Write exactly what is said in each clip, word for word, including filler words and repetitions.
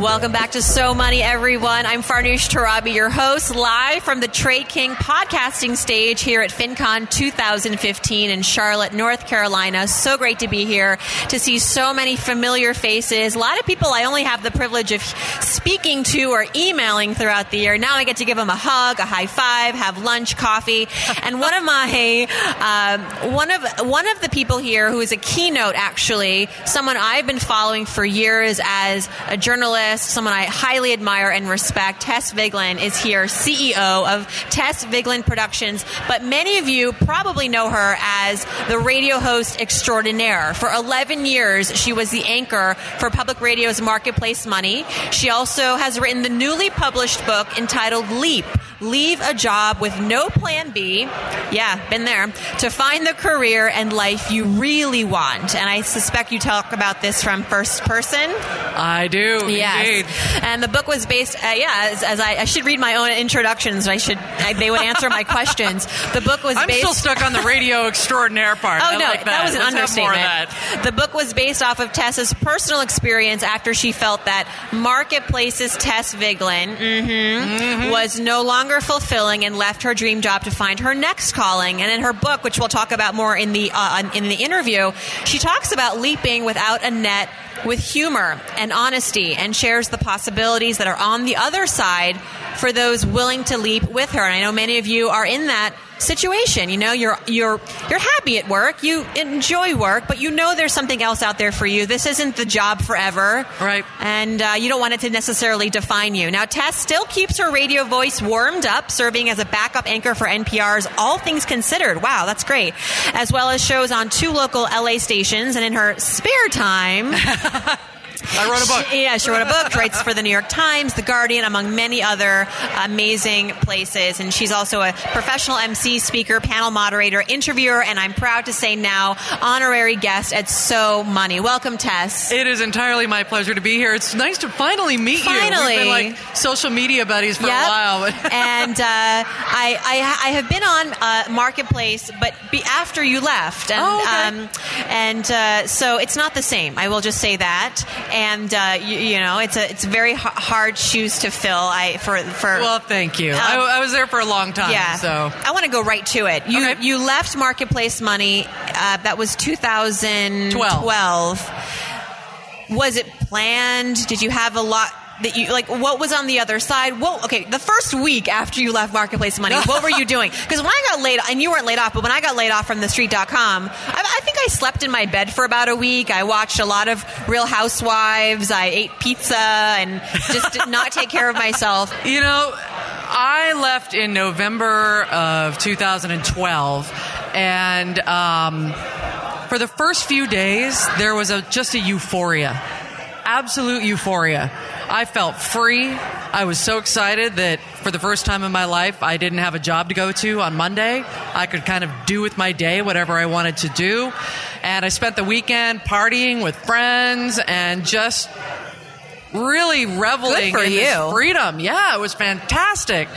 Welcome back to So Money, everyone. I'm Farnoosh Torabi, your host, live from the Trade King podcasting stage here at FinCon two thousand fifteen in Charlotte, North Carolina. So great to be here to see so many familiar faces. A lot of people I only have the privilege of speaking to or emailing throughout the year. Now I get to give them a hug, a high five, have lunch, coffee. And one of my um, one of one of the people here who is a keynote, actually, someone I've been following for years as a journalist, someone I highly admire and respect, Tess Vigeland is here, C E O of Tess Vigeland Productions. But many of you probably know her as the radio host extraordinaire. For eleven years, she was the anchor for Public Radio's Marketplace Money. She also has written the newly published book entitled Leap, Leave a Job with No Plan B, yeah, been there, to find the career and life you really want. And I suspect you talk about this from first person. I do, yes. Indeed. And the book was based, uh, yeah, as, as I, I should read my own introductions. I should, I, they would answer my questions. The book was I'm based... I'm still stuck on the radio extraordinaire part. Oh, I no, like that. that was an Let's understatement. Have more of that. The book was based off of Tess's personal experience after she felt that Marketplace's Tess Vigeland mm-hmm, mm-hmm. was no longer fulfilling and left her dream job to find her next calling. And in her book, which we'll talk about more in the uh, in the interview, she talks about leaping without a net with humor and honesty and shares the possibilities that are on the other side for those willing to leap with her. And I know many of you are in that situation. You know, you're you're you're happy at work, you enjoy work, but you know there's something else out there for you. This isn't the job forever, right? And uh, you don't want it to necessarily define you. Now, Tess still keeps her radio voice warmed up, serving as a backup anchor for N P R's All Things Considered. Wow, that's great. As well as shows on two local L A stations, and in her spare time. I wrote a book. She, yeah, she wrote a book, writes for the New York Times, The Guardian, among many other amazing places. And she's also a professional M C, speaker, panel moderator, interviewer, and I'm proud to say now, honorary guest at So Money. Welcome, Tess. It is entirely my pleasure to be here. It's nice to finally meet finally. you. Finally. We've been like social media buddies for yep. a while. And uh, I, I I have been on uh, Marketplace, but be, after you left. And, oh, okay. um, and uh, so it's not the same. I will just say that. And uh, you, you know, it's a it's very h- hard shoes to fill. I for for well, thank you. Um, I, I was there for a long time. Yeah. So I want to go right to it. You okay. you left Marketplace Money. Uh, that was two thousand twelve. Was it planned? Did you have a lot? That you like, what was on the other side? What, okay, the first week after you left Marketplace Money, what were you doing? Because when I got laid off, and you weren't laid off, but when I got laid off from the street dot com, I, I think I slept in my bed for about a week. I watched a lot of Real Housewives. I ate pizza and just did not take care of myself. You know, I left in November of two thousand twelve, and um, for the first few days, there was a just a euphoria. Absolute euphoria. I felt free. I was so excited that for the first time in my life, I didn't have a job to go to on Monday. I could kind of do with my day whatever I wanted to do. And I spent the weekend partying with friends and just really reveling in this freedom. Yeah, it was fantastic.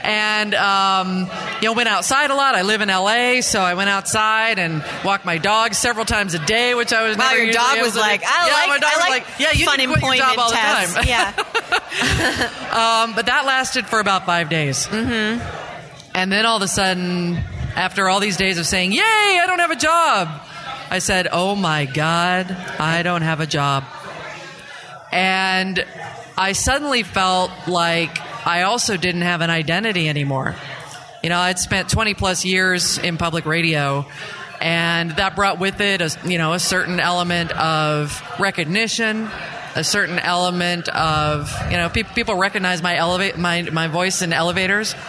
And, um, you know, went outside a lot. I live in L A, so I went outside and walked my dog several times a day, which I was wow, never Wow, your dog was like, I yeah, like, my dog I was like, like yeah, you fun need to quit your job all tests. the time. Yeah. um, but that lasted for about five days. Mm-hmm. And then all of a sudden, after all these days of saying, yay, I don't have a job, I said, oh my God, I don't have a job. And I suddenly felt like I also didn't have an identity anymore. You know, I'd spent twenty plus years in public radio, and that brought with it, a, you know, a certain element of recognition, a certain element of, you know, pe- people recognize my elevate my my voice in elevators. Um,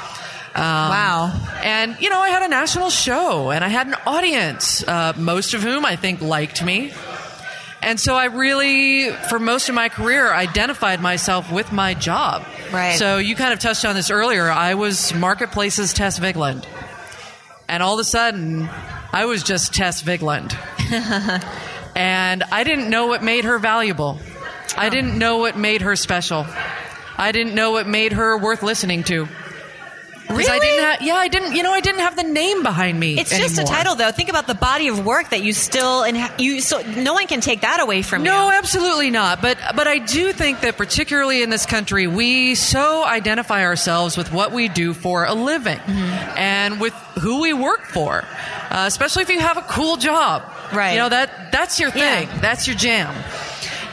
wow. And, you know, I had a national show, and I had an audience, uh, most of whom I think liked me. And so I really, for most of my career, identified myself with my job. Right. So you kind of touched on this earlier. I was Marketplace's Tess Vigeland. And all of a sudden, I was just Tess Vigeland. And I didn't know what made her valuable. I didn't know what made her special. I didn't know what made her worth listening to. Really? I didn't ha- yeah, I didn't. You know, I didn't have the name behind me. It's anymore. Just a title, though. Think about the body of work that you still and inha- you. So no one can take that away from you. No, absolutely not. But but I do think that particularly in this country, we so identify ourselves with what we do for a living, mm-hmm. and with who we work for, uh, especially if you have a cool job. Right. You know that that's your thing. Yeah. That's your jam.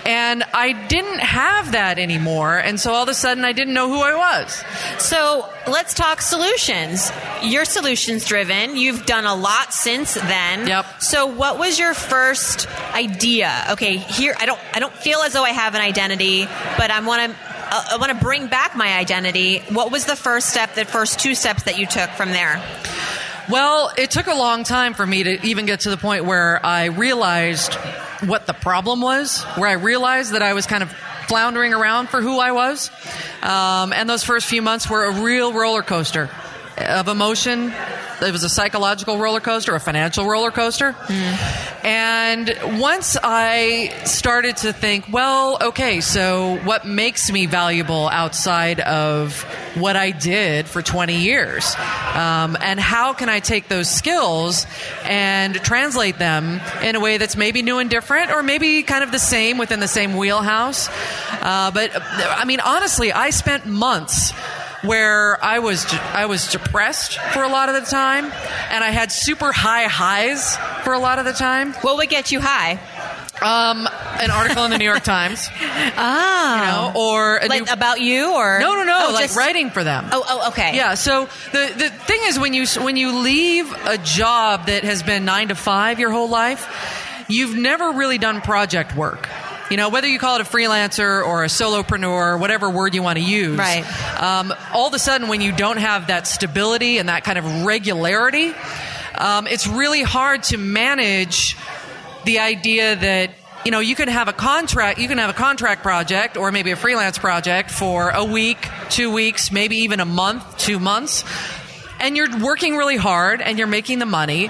And I didn't have that anymore. And so all of a sudden, I didn't know who I was. So let's talk solutions. You're solutions driven. You've done a lot since then. Yep. So what was your first idea? Okay, here, I don't, I don't feel as though I have an identity, but I want to, I want to bring back my identity. What was the first step, the first two steps that you took from there? Well, it took a long time for me to even get to the point where I realized what the problem was, where I realized that I was kind of floundering around for who I was. Um, and those first few months were a real roller coaster of emotion. It was a psychological roller coaster, a financial roller coaster. Mm. And once I started to think, well, okay, so what makes me valuable outside of what I did for twenty years? Um, and how can I take those skills and translate them in a way that's maybe new and different, or maybe kind of the same within the same wheelhouse? Uh, but I mean, honestly, I spent months where I was I was depressed for a lot of the time, and I had super high highs for a lot of the time. What would get you high? Um, an article in the New York Times. Ah, you know, or a like new... about you, or no, no, no, oh, like just... writing for them. Oh, oh, okay. Yeah. So the the thing is, when you when you leave a job that has been nine to five your whole life, you've never really done project work. You know, whether you call it a freelancer or a solopreneur, whatever word you want to use, right. um, all of a sudden when you don't have that stability and that kind of regularity, um, it's really hard to manage the idea that, you know, you can have a contract, you can have a contract project or maybe a freelance project for a week, two weeks, maybe even a month, two months, and you're working really hard and you're making the money.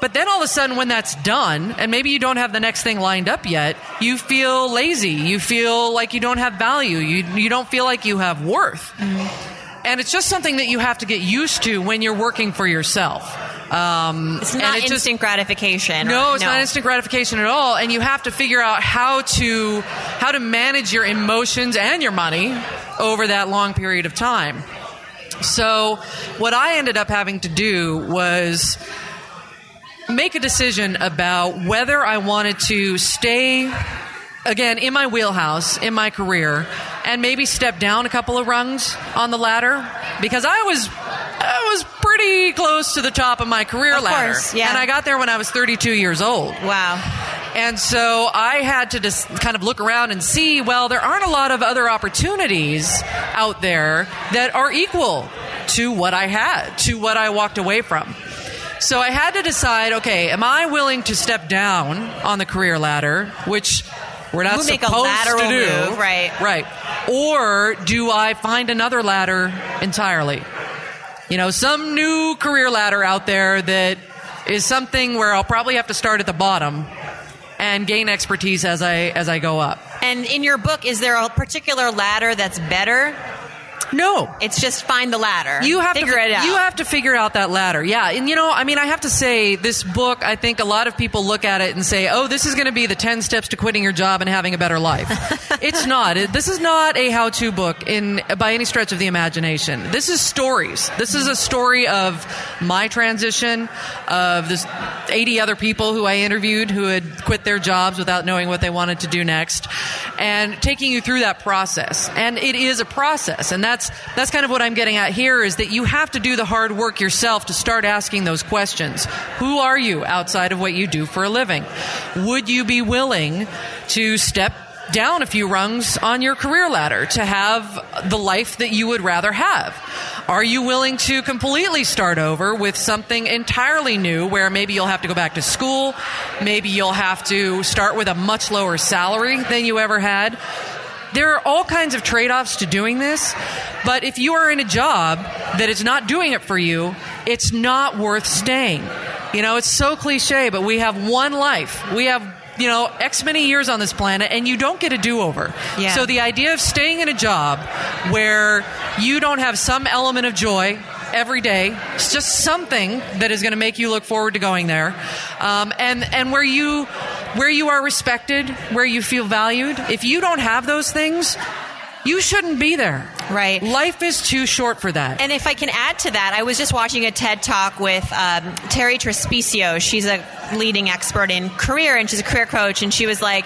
But then all of a sudden when that's done, and maybe you don't have the next thing lined up yet, you feel lazy. You feel like you don't have value. You you don't feel like you have worth. Mm-hmm. And it's just something that you have to get used to when you're working for yourself. Um, it's not it's instant just, gratification. No, or, it's no. not instant gratification at all. And you have to figure out how to how to manage your emotions and your money over that long period of time. So what I ended up having to do was make a decision about whether I wanted to stay, again, in my wheelhouse, in my career, and maybe step down a couple of rungs on the ladder, because I was I was pretty close to the top of my career of ladder. Course, yeah. And I got there when I was thirty-two years old. Wow. And so I had to just kind of look around and see, well, there aren't a lot of other opportunities out there that are equal to what I had, to what I walked away from. So I had to decide, okay, am I willing to step down on the career ladder, which we're not we'll supposed make a lateral to do, move, right? Right. Or do I find another ladder entirely? You know, some new career ladder out there that is something where I'll probably have to start at the bottom and gain expertise as I as I go up. And in your book, is there a particular ladder that's better? No. It's just find the ladder. You have figure to figure it out. You have to figure out that ladder. Yeah. And, you know, I mean, I have to say this book, I think a lot of people look at it and say, oh, this is going to be the ten steps to quitting your job and having a better life. It's not. This is not a how-to book in by any stretch of the imagination. This is stories. This is a story of my transition, of this eighty other people who I interviewed who had quit their jobs without knowing what they wanted to do next, and taking you through that process. And it is a process. And that's That's that's kind of what I'm getting at here, is that you have to do the hard work yourself to start asking those questions. Who are you outside of what you do for a living? Would you be willing to step down a few rungs on your career ladder to have the life that you would rather have? Are you willing to completely start over with something entirely new where maybe you'll have to go back to school, maybe you'll have to start with a much lower salary than you ever had? There are all kinds of trade-offs to doing this, but if you are in a job that is not doing it for you, it's not worth staying. You know, it's so cliche, but we have one life. We have, you know, X many years on this planet, and you don't get a do-over. Yeah. So the idea of staying in a job where you don't have some element of joy every day, it's just something that is going to make you look forward to going there, um, and and where you where you are respected, where you feel valued. If you don't have those things, you shouldn't be there. Right. Life is too short for that. And if I can add to that, I was just watching a TED Talk with um, Terry Trespicio. She's a leading expert in career, and she's a career coach. And she was like,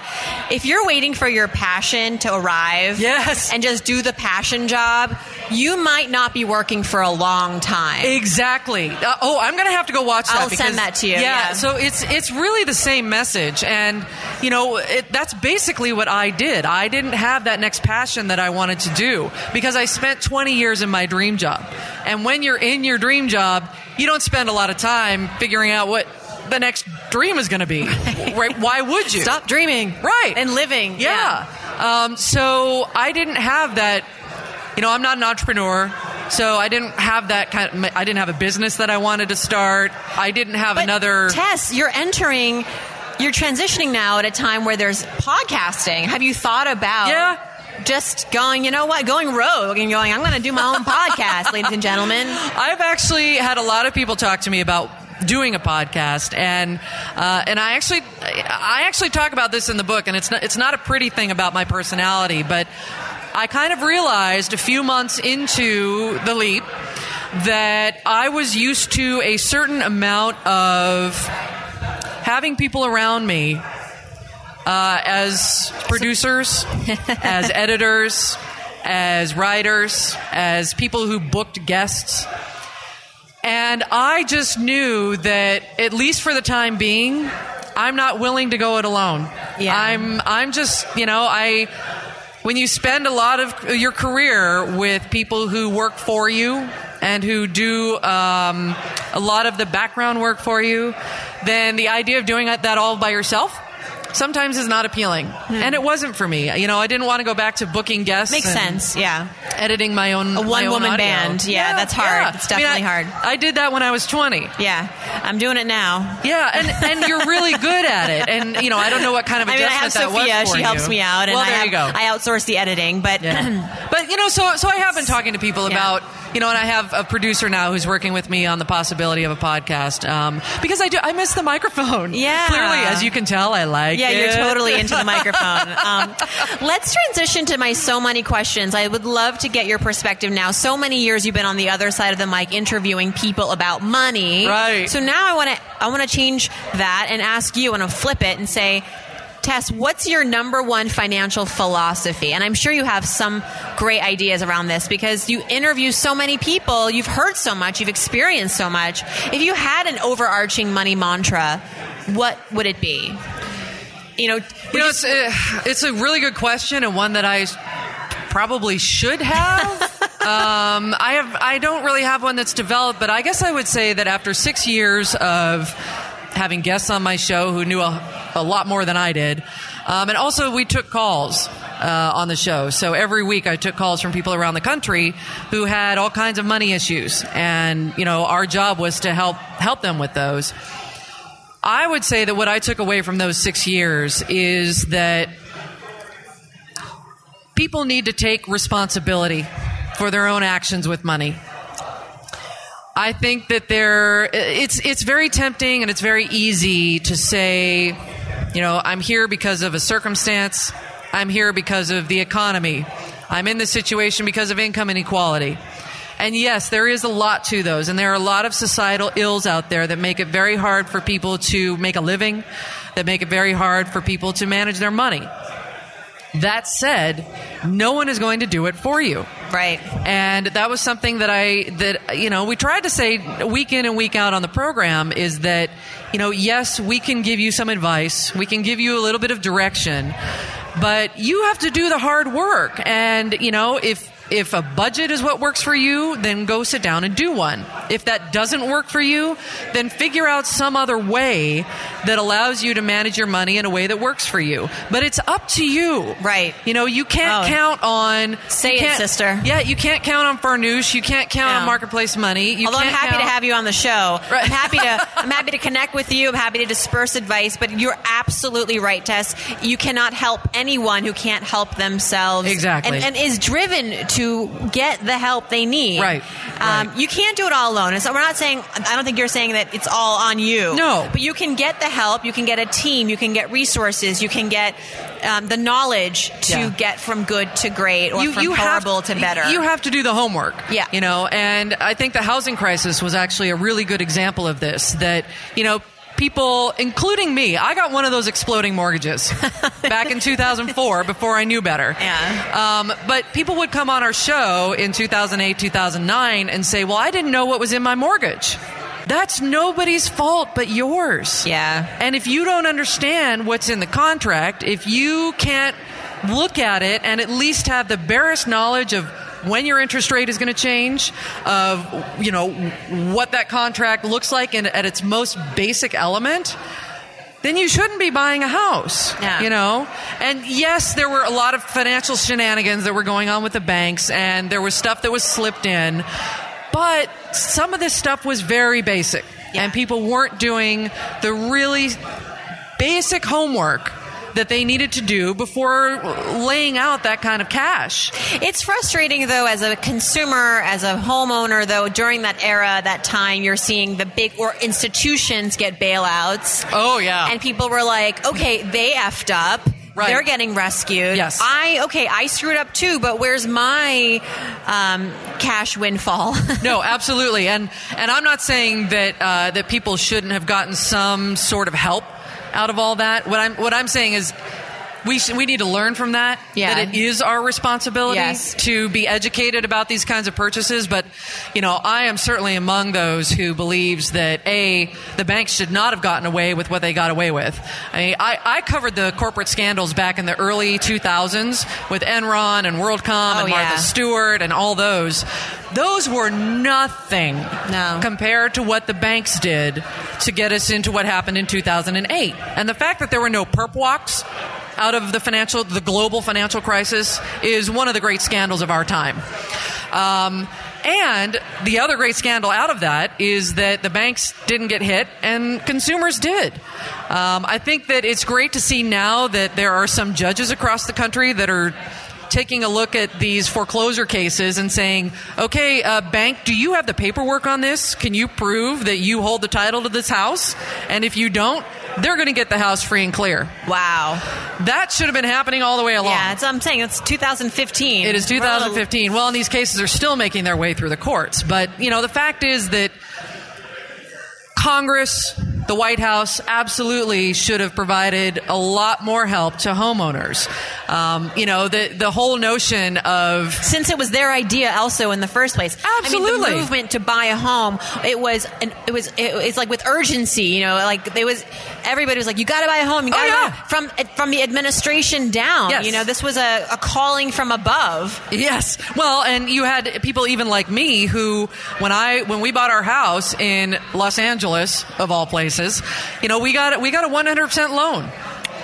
if you're waiting for your passion to arrive yes. and just do the passion job, you might not be working for a long time. Exactly. Uh, oh, I'm going to have to go watch that. I'll because, send that to you. Yeah, yeah. So it's it's really the same message. And, you know, it, that's basically what I did. I didn't have that next passion that I wanted to do because I spent twenty years in my dream job. And when you're in your dream job, you don't spend a lot of time figuring out what the next dream is going to be. Right? Why would you? Stop dreaming. Right. And living. Yeah. yeah. Um, so I didn't have that. You know, I'm not an entrepreneur, so I didn't have that kind of, I didn't have a business that I wanted to start. I didn't have but another... Tess, you're entering, you're transitioning now at a time where there's podcasting. Have you thought about... Yeah. Just going, you know what, going rogue and going, I'm going to do my own podcast, ladies and gentlemen. I've actually had a lot of people talk to me about doing a podcast, and uh, and I actually I actually talk about this in the book, and it's not, it's not a pretty thing about my personality, but I kind of realized a few months into the leap that I was used to a certain amount of having people around me Uh, as producers, as editors, as writers, as people who booked guests. And I just knew that, at least for the time being, I'm not willing to go it alone. Yeah. I'm I'm just, you know, I... When you spend a lot of your career with people who work for you and who do um, a lot of the background work for you, then the idea of doing that all by yourself sometimes is not appealing. Hmm. And it wasn't for me. You know, I didn't want to go back to booking guests. Makes sense, yeah. Editing my own A one-woman band. Yeah, yeah, that's hard. Yeah. It's definitely I mean, I, hard. I did that when I was twenty. Yeah. I'm doing it now. Yeah, and, and you're really good at it. And, you know, I don't know what kind of adjustment I mean, I have that Sophia, was for she you. helps me out. And well, there I have, you go. I outsource the editing, but... Yeah. But, you know, so, so I have been talking to people yeah. about... You know, and I have a producer now who's working with me on the possibility of a podcast um, because I do. I miss the microphone. Yeah. Clearly, as you can tell, I like yeah, it. Yeah, you're totally into the microphone. Um, let's transition to my So Money questions. I would love to get your perspective now. So many years you've been on the other side of the mic interviewing people about money. Right. So now I want to I want to change that and ask you, and I'll flip it and say, Tess, what's your number one financial philosophy? And I'm sure you have some great ideas around this because you interview so many people, you've heard so much, you've experienced so much. If you had an overarching money mantra, what would it be? You know, you know it's, uh, it's a really good question and one that I probably should have. um, I have. I don't really have one that's developed, but I guess I would say that after six years of having guests on my show who knew a, a lot more than I did. Um, and also we took calls uh, on the show. So every week I took calls from people around the country who had all kinds of money issues. And, you know, our job was to help help them with those. I would say that what I took away from those six years is that people need to take responsibility for their own actions with money. I think that there, it's it's very tempting and it's very easy to say, you know, I'm here because of a circumstance. I'm here because of the economy. I'm in this situation because of income inequality. And yes, there is a lot to those. And there are a lot of societal ills out there that make it very hard for people to make a living, that make it very hard for people to manage their money. That said, no one is going to do it for you. Right. And that was something that I, that, you know, we tried to say week in and week out on the program is that, you know, yes, we can give you some advice. We can give you a little bit of direction. But you have to do the hard work. And, you know, if if a budget is what works for you, then go sit down and do one. If that doesn't work for you, then figure out some other way that allows you to manage your money in a way that works for you. But it's up to you. Right. You know, you can't oh. count on... Say it, sister. Yeah, you can't count on Farnoosh. You can't count yeah. on Marketplace Money. You Although can't I'm happy count... to have you on the show. Right. I'm happy to I'm happy to connect with you. I'm happy to disperse advice. But you're absolutely right, Tess. You cannot help anyone who can't help themselves. Exactly. And, and is driven to... to get the help they need. Right. Um, right. You can't do it all alone. And so we're not saying, I don't think you're saying that it's all on you. No. But you can get the help. You can get a team. You can get resources. You can get um, the knowledge to yeah. get from good to great or you, from you horrible have, to better. You have to do the homework. Yeah. You know, and I think the housing crisis was actually a really good example of this, that, you know, people, including me, I got one of those exploding mortgages back in two thousand four before I knew better. Yeah. Um, but people would come on our show in two thousand eight, two thousand nine and say, well, I didn't know what was in my mortgage. That's nobody's fault but yours. Yeah. And if you don't understand what's in the contract, if you can't look at it and at least have the barest knowledge of when your interest rate is going to change, of you know what that contract looks like in, at its most basic element, then you shouldn't be buying a house, yeah. you know? And yes, there were a lot of financial shenanigans that were going on with the banks, and there was stuff that was slipped in, but some of this stuff was very basic, yeah. and people weren't doing the really basic homework that they needed to do before laying out that kind of cash. It's frustrating, though, as a consumer, as a homeowner, though, during that era, that time, you're seeing the big, or institutions get bailouts. Oh, yeah. And people were like, okay, they effed up. Right. They're getting rescued. Yes. I, okay, I screwed up too, but where's my um, cash windfall? No, absolutely. And and I'm not saying that uh, that people shouldn't have gotten some sort of help out of all that. What I'm what I'm saying is we sh- we need to learn from that, yeah. that it is our responsibility yes. to be educated about these kinds of purchases. But, you know, I am certainly among those who believes that, A, the banks should not have gotten away with what they got away with. I mean, I, I covered the corporate scandals back in the early two thousands with Enron and WorldCom oh, and Martha yeah. Stewart and all those. Those were nothing no. compared to what the banks did to get us into what happened in two thousand eight. And the fact that there were no perp walks out of the financial, the global financial crisis is one of the great scandals of our time. Um, and the other great scandal out of that is that the banks didn't get hit and consumers did. Um, I think that it's great to see now that there are some judges across the country that are taking a look at these foreclosure cases and saying, okay, uh, bank, do you have the paperwork on this? Can you prove that you hold the title to this house? And if you don't, they're going to get the house free and clear. Wow. That should have been happening all the way along. Yeah, that's what I'm saying. It's two thousand fifteen. It is two thousand fifteen. Well, and these cases are still making their way through the courts. But, you know, the fact is that Congress, the White House, absolutely should have provided a lot more help to homeowners. Um, you know, the the whole notion of... Since it was their idea also in the first place. Absolutely. I mean, the movement to buy a home, it was, an, it was it, it's like with urgency, you know, like it was, everybody was like, you got to buy a home. You gotta oh, yeah. buy, from, from the administration down. Yes. You know, this was a, a calling from above. Yes. Well, and you had people even like me who, when I, when we bought our house in Los Angeles, of all places, you know, we got we got a one hundred percent loan.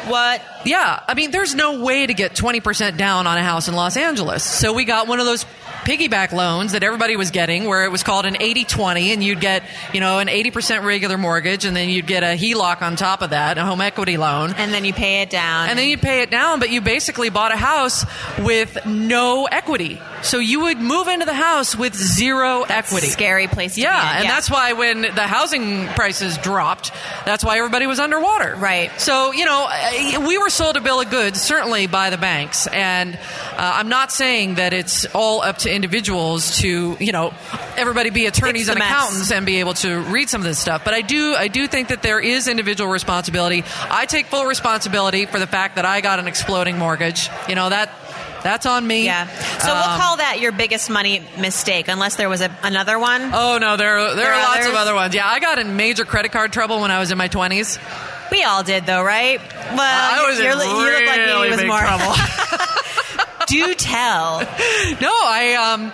What? Yeah. I mean, there's no way to get twenty percent down on a house in Los Angeles. So we got one of those piggyback loans that everybody was getting where it was called an eighty twenty, and you'd get, you know, an eighty percent regular mortgage, and then you'd get a H E L O C on top of that, a home equity loan. And then you pay it down. And then you pay it down, but you basically bought a house with no equity. So you would move into the house with zero that's equity. Scary place to yeah, be in. And yeah, and that's why when the housing prices dropped, that's why everybody was underwater. Right. So, you know, we were sold a bill of goods, certainly by the banks. And uh, I'm not saying that it's all up to individuals to, you know, everybody be attorneys and mess. accountants and be able to read some of this stuff. But I do, I do think that there is individual responsibility. I take full responsibility for the fact that I got an exploding mortgage. You know, that... That's on me. Yeah. So um, we'll call that your biggest money mistake, unless there was a, another one. Oh, no. There, there, there are others? Lots of other ones. Yeah. I got in major credit card trouble when I was in my twenties. We all did, though, right? Well, I was in really you look like me, was big more. trouble. Do tell. No, I. Um,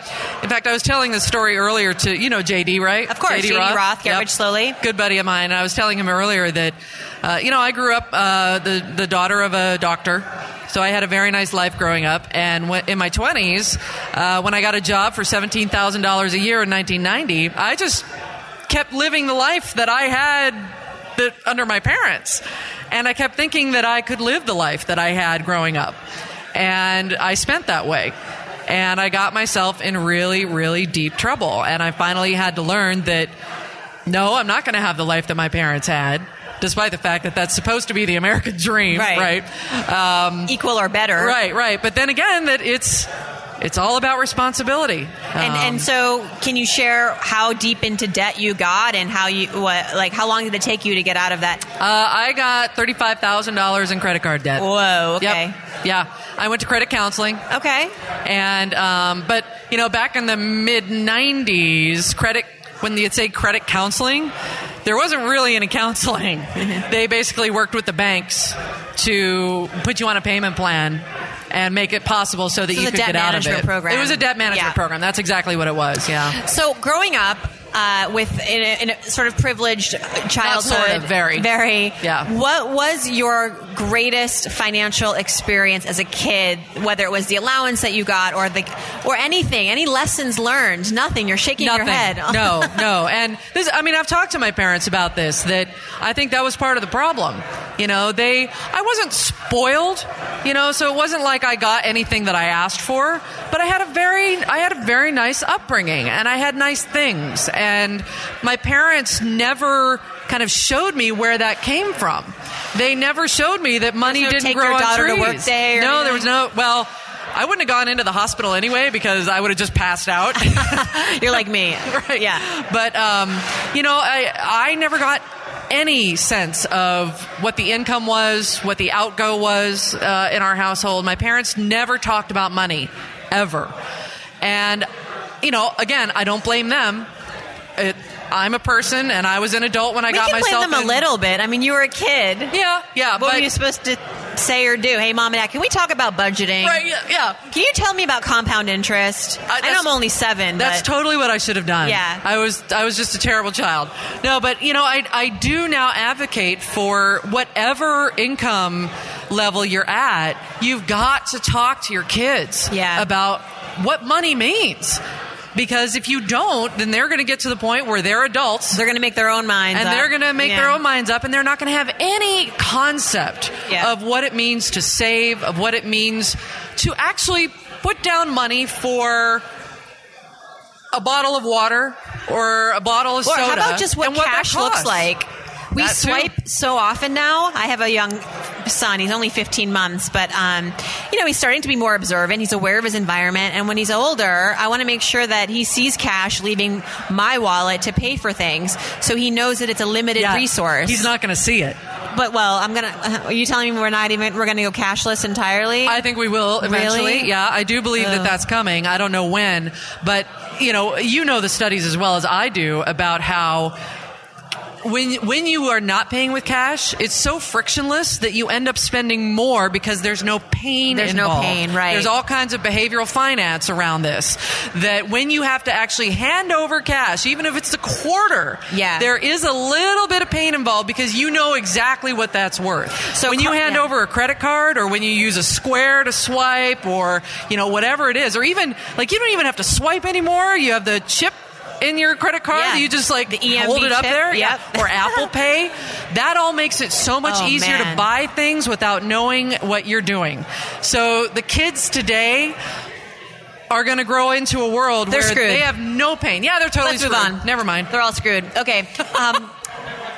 in fact, I was telling this story earlier to you know J D, right? Of course, J D Roth, Get yep. Rich Slowly. Good buddy of mine. I was telling him earlier that uh, you know I grew up uh, the the daughter of a doctor. So I had a very nice life growing up, and in my twenties, uh, when I got a job for seventeen thousand dollars a year in nineteen ninety, I just kept living the life that I had that, under my parents, and I kept thinking that I could live the life that I had growing up, and I spent that way, and I got myself in really, really deep trouble, and I finally had to learn that, no, I'm not going to have the life that my parents had. Despite the fact that that's supposed to be the American dream, right? right? Um, Equal or better, right? Right. But then again, that it's it's all about responsibility. Um, and and so, can you share how deep into debt you got, and how you what like how long did it take you to get out of that? Uh, I got thirty-five thousand dollars in credit card debt. Whoa. Okay. Yep. Yeah, I went to credit counseling. Okay. And um, but you know, back in the mid nineties, credit when you'd say credit counseling. There wasn't really any counseling. They basically worked with the banks to put you on a payment plan and make it possible so that so you could get out of it. Program. It was a debt management yeah. program. That's exactly what it was. Yeah. So growing up uh, with in a, in a sort of privileged childhood, sort of, very, very. Yeah. What was your greatest financial experience as a kid? Whether it was the allowance that you got or the or anything, any lessons learned? Nothing. You're shaking Nothing. your head. No, no. And this, I mean, I've talked to my parents about this. That I think that was part of the problem. You know, they. I wasn't spoiled. You know, so it wasn't like I got anything that I asked for. But I had a very, I had a very nice upbringing, and I had nice things. And my parents never kind of showed me where that came from. They never showed me that money no didn't grow on trees. To work day or no, anything. There was no. Well, I wouldn't have gone into the hospital anyway because I would have just passed out. You're like me, right? Yeah. But um, you know, I I never got any sense of what the income was, what the outgo was uh, in our household. My parents never talked about money ever, and you know, again, I don't blame them. It, I'm a person, and I was an adult when I we got myself. You can blame them in. a little bit. I mean, you were a kid. Yeah, yeah. What but, were you supposed to say or do? Hey, Mom and Dad, can we talk about budgeting? Right. Yeah. yeah. Can you tell me about compound interest? Uh, I know I'm only seven. That's but, totally what I should have done. Yeah. I was. I was just a terrible child. No, but you know, I I do now advocate for whatever income level you're at. You've got to talk to your kids. Yeah. About what money means. Because if you don't, then they're going to get to the point where they're adults. They're going to make their own minds up. And they're going to make yeah. their own minds up, and they're not going to have any concept yeah. of what it means to save, of what it means to actually put down money for a bottle of water or a bottle of or soda. Or how about just what, what cash looks like? We that swipe too. so often now. I have a young son. He's only fifteen months. But, um, you know, he's starting to be more observant. He's aware of his environment. And when he's older, I want to make sure that he sees cash leaving my wallet to pay for things so he knows that it's a limited yeah, resource. He's not going to see it. But, well, I'm going to... Are you telling me we're not even... We're going to go cashless entirely? I think we will eventually. Really? Yeah, I do believe Ugh. that that's coming. I don't know when. But, you know, you know the studies as well as I do about how... When when you are not paying with cash, it's so frictionless that you end up spending more because there's no pain there's involved. There's no pain, right. There's all kinds of behavioral finance around this. That when you have to actually hand over cash, even if it's a quarter, yeah. there is a little bit of pain involved because you know exactly what that's worth. So when you hand yeah. over a credit card or when you use a Square to swipe or, you know, whatever it is, or even, like, you don't even have to swipe anymore. You have the chip in your credit card, yeah. you just like hold it up chip. there, yep. yeah. or Apple Pay. That all makes it so much oh, easier man. to buy things without knowing what you're doing. So the kids today are going to grow into a world they're where screwed. they have no pain. Yeah, they're totally Let's screwed. Move on. Never mind. They're all screwed. Okay. Um,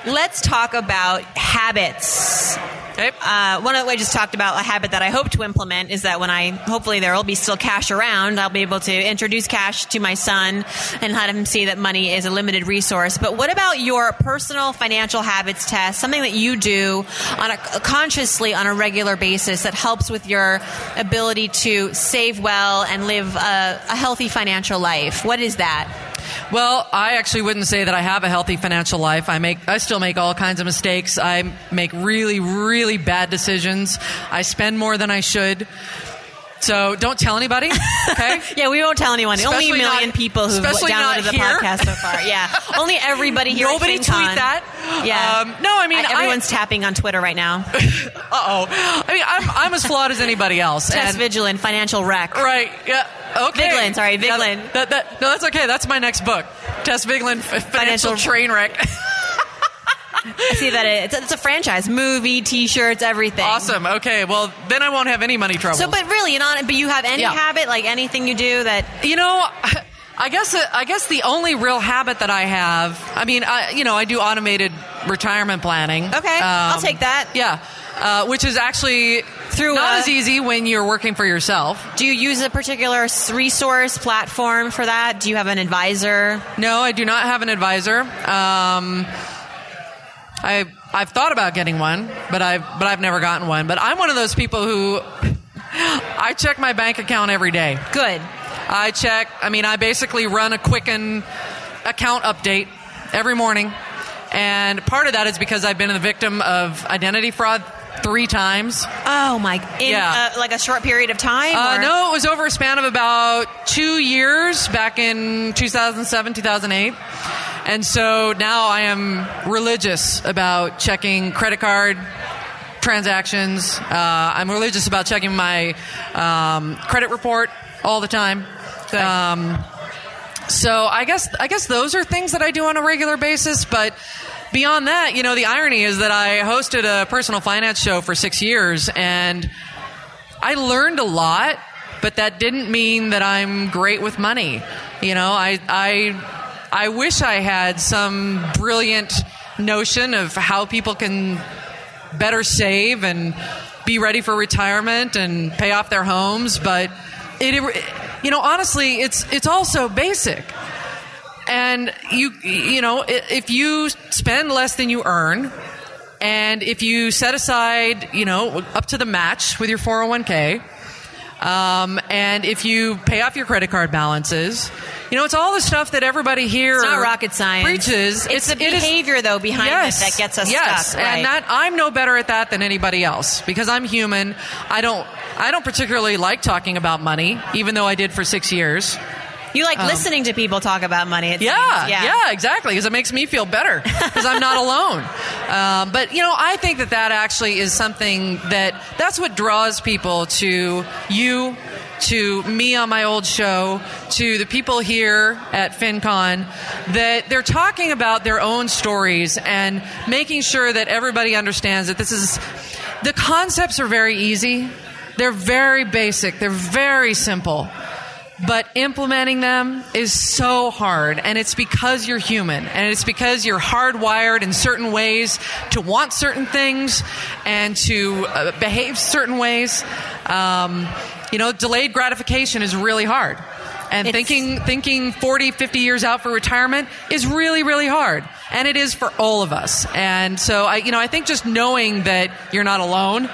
let's talk about habits. Okay. Uh, one I just talked about, a habit that I hope to implement is that when I, hopefully there will be still cash around, I'll be able to introduce cash to my son and let him see that money is a limited resource. But what about your personal financial habits, Tess? Something that you do on a, consciously on a regular basis that helps with your ability to save well and live a, a healthy financial life. What is that? Well, I actually wouldn't say that I have a healthy financial life. I make, I still make all kinds of mistakes. I make really, really bad decisions. I spend more than I should. So don't tell anybody, okay? Yeah, we won't tell anyone. Especially Only a million not, people who've downloaded the here. podcast so far. Yeah, only everybody here. Nobody tweet on. that. Yeah. Um, no, I mean I, everyone's I, tapping on Twitter right now. uh oh. I mean, I'm I'm as flawed as anybody else. Tess Vigeland, financial wreck. Right. Yeah. Okay. Vigeland, sorry, Vigeland. Yeah, that, that, no, that's okay. That's my next book. Tess Vigeland, financial, financial train wreck. I see that it's a, it's a franchise, movie, T-shirts, everything. Awesome. Okay. Well, then I won't have any money troubles. So, but really, you know, but you have any yeah. habit, like anything you do that you know. I guess I guess the only real habit that I have. I mean, I you know I do automated retirement planning. Okay, um, I'll take that. Yeah, uh, which is actually through not a, as easy when you're working for yourself. Do you use a particular resource platform for that? Do you have an advisor? No, I do not have an advisor. Um, I I've thought about getting one, but I've but I've never gotten one. But I'm one of those people who I check my bank account every day. Good. I check. I mean, I basically run a Quicken account update every morning, and part of that is because I've been the victim of identity fraud three times. Oh my! In yeah. uh, like a short period of time? Uh, no, it was over a span of about two years, back in two thousand seven, two thousand eight. And so now I am religious about checking credit card transactions. Uh, I'm religious about checking my um, credit report all the time. Um, so I guess I guess those are things that I do on a regular basis. But beyond that, you know, the irony is that I hosted a personal finance show for six years, and I learned a lot. But that didn't mean that I'm great with money. You know, I I. I wish I had some brilliant notion of how people can better save and be ready for retirement and pay off their homes, but it, it you know, honestly, it's it's all so basic. And you you know, if you spend less than you earn, and if you set aside, you know, up to the match with your four oh one k, Um, and if you pay off your credit card balances, you know, it's all the stuff that everybody here preaches. It's not rocket science. Preaches. It's, it's the behavior, it is, though, behind yes, it that gets us yes. stuck. Yes, right. And that, I'm no better at that than anybody else because I'm human. I don't, I don't particularly like talking about money, even though I did for six years. You like um, listening to people talk about money. It yeah, yeah, yeah, exactly. Because it makes me feel better because I'm not alone. Um, but, you know, I think that that actually is something that that's what draws people to you, to me on my old show, to the people here at FinCon, that they're talking about their own stories and making sure that everybody understands that this is the concepts are very easy. They're very basic. They're very simple. But implementing them is so hard, and it's because you're human, and it's because you're hardwired in certain ways to want certain things and to uh, behave certain ways. Um, you know, delayed gratification is really hard, and it's, thinking thinking forty, fifty years out for retirement is really, really hard, and it is for all of us. And so, I, you know, I think just knowing that you're not alone,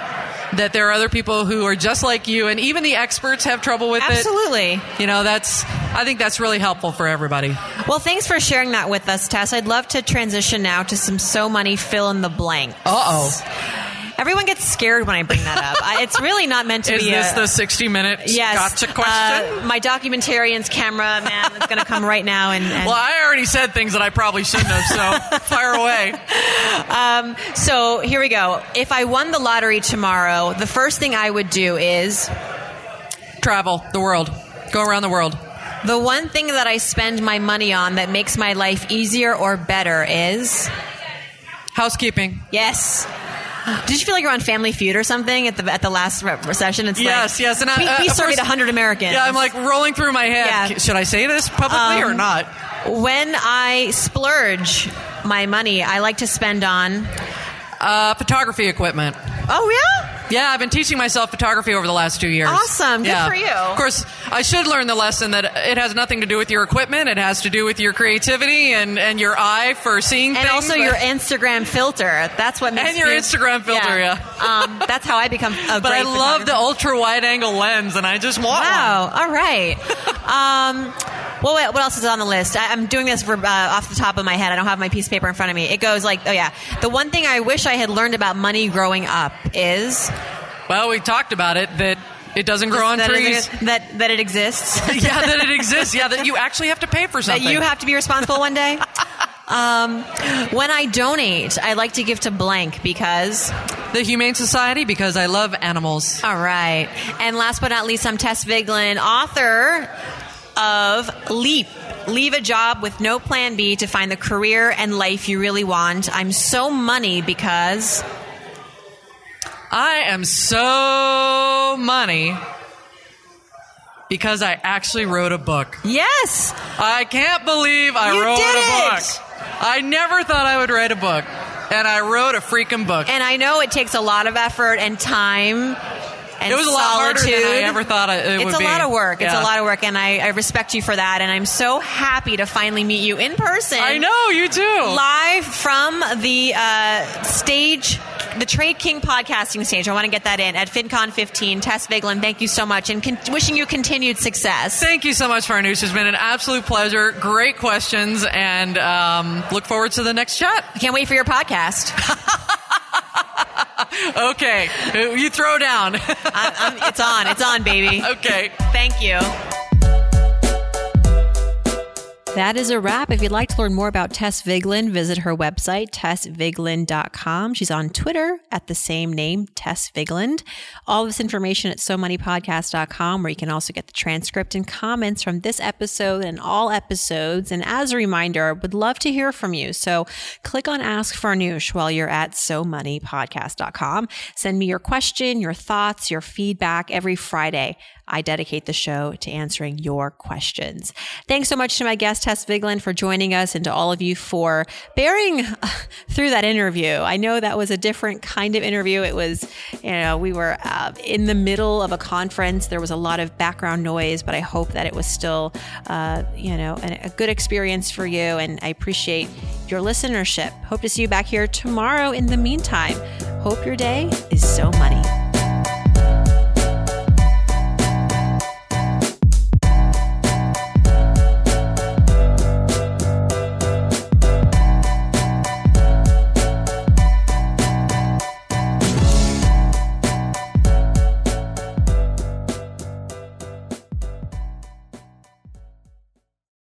that there are other people who are just like you, and even the experts have trouble with Absolutely. it. Absolutely. You know, that's, I think that's really helpful for everybody. Well, thanks for sharing that with us, Tess. I'd love to transition now to some So Money fill in the blank. Uh-oh. Everyone gets scared when I bring that up. I, it's really not meant to Is be. Is this a, the sixty minute yes, gotcha question? Uh, my documentarian's camera man is going to come right now. And, and well, I already said things that I probably shouldn't have, so fire away. Um, so here we go. If I won the lottery tomorrow, the first thing I would do is travel the world, go around the world. The one thing that I spend my money on that makes my life easier or better is housekeeping. Yes. Did you feel like you're on Family Feud or something at the at the last session? It's yes, like, yes. And I, we, we uh, surveyed one hundred Americans. Yeah, I'm like rolling through my head. Yeah. Should I say this publicly um, or not? When I splurge my money, I like to spend on uh, photography equipment. Oh, yeah? Yeah, I've been teaching myself photography over the last two years. Awesome. Good yeah. for you. Of course, I should learn the lesson that it has nothing to do with your equipment. It has to do with your creativity and, and your eye for seeing and things. And also your Instagram filter. That's what makes And your things. Instagram filter, yeah. yeah. Um, that's how I become a but great But I love the ultra-wide angle lens, and I just want wow. one. Wow. All right. Um, Well, wait, what else is on the list? I, I'm doing this for, uh, off the top of my head. I don't have my piece of paper in front of me. It goes like, oh yeah, the one thing I wish I had learned about money growing up is... Well, we talked about it, that it doesn't grow on that trees. It, that, that it exists. Yeah, that it exists. Yeah, that you actually have to pay for something. That you have to be responsible one day. Um, when I donate, I like to give to blank because... The Humane Society, because I love animals. All right. And last but not least, I'm Tess Vigeland, author of Leap. Leave a job with no plan B to find the career and life you really want. I'm so money because... I am so money because I actually wrote a book. Yes. I can't believe I you wrote did a book. It. I never thought I would write a book. And I wrote a freaking book. And I know it takes a lot of effort and time. And it was a lot solitude. harder than I ever thought it would it's a be. lot of work. Yeah. It's a lot of work, and I, I respect you for that. And I'm so happy to finally meet you in person. I know, you too. Live from the uh, stage, the Trade King podcasting stage. I want to get that in at FinCon fifteen. Tess Vigeland, thank you so much, and con- wishing you continued success. Thank you so much, Farnoosh. It's been an absolute pleasure. Great questions, and um, look forward to the next chat. Can't wait for your podcast. Okay. You throw down. I'm, I'm, it's on. It's on, baby. Okay. Thank you. That is a wrap. If you'd like to learn more about Tess Vigeland, visit her website, tess vigeland dot com. She's on Twitter at the same name, Tess Vigeland. All this information at so money podcast dot com, where you can also get the transcript and comments from this episode and all episodes. And as a reminder, I would love to hear from you. So click on Ask Farnoosh while you're at so money podcast dot com. Send me your question, your thoughts, your feedback every Friday. I dedicate the show to answering your questions. Thanks so much to my guest, Tess Vigeland, for joining us, and to all of you for bearing through that interview. I know that was a different kind of interview. It was, you know, we were uh, in the middle of a conference. There was a lot of background noise, but I hope that it was still, uh, you know, an, a good experience for you. And I appreciate your listenership. Hope to see you back here tomorrow. In the meantime, hope your day is so money.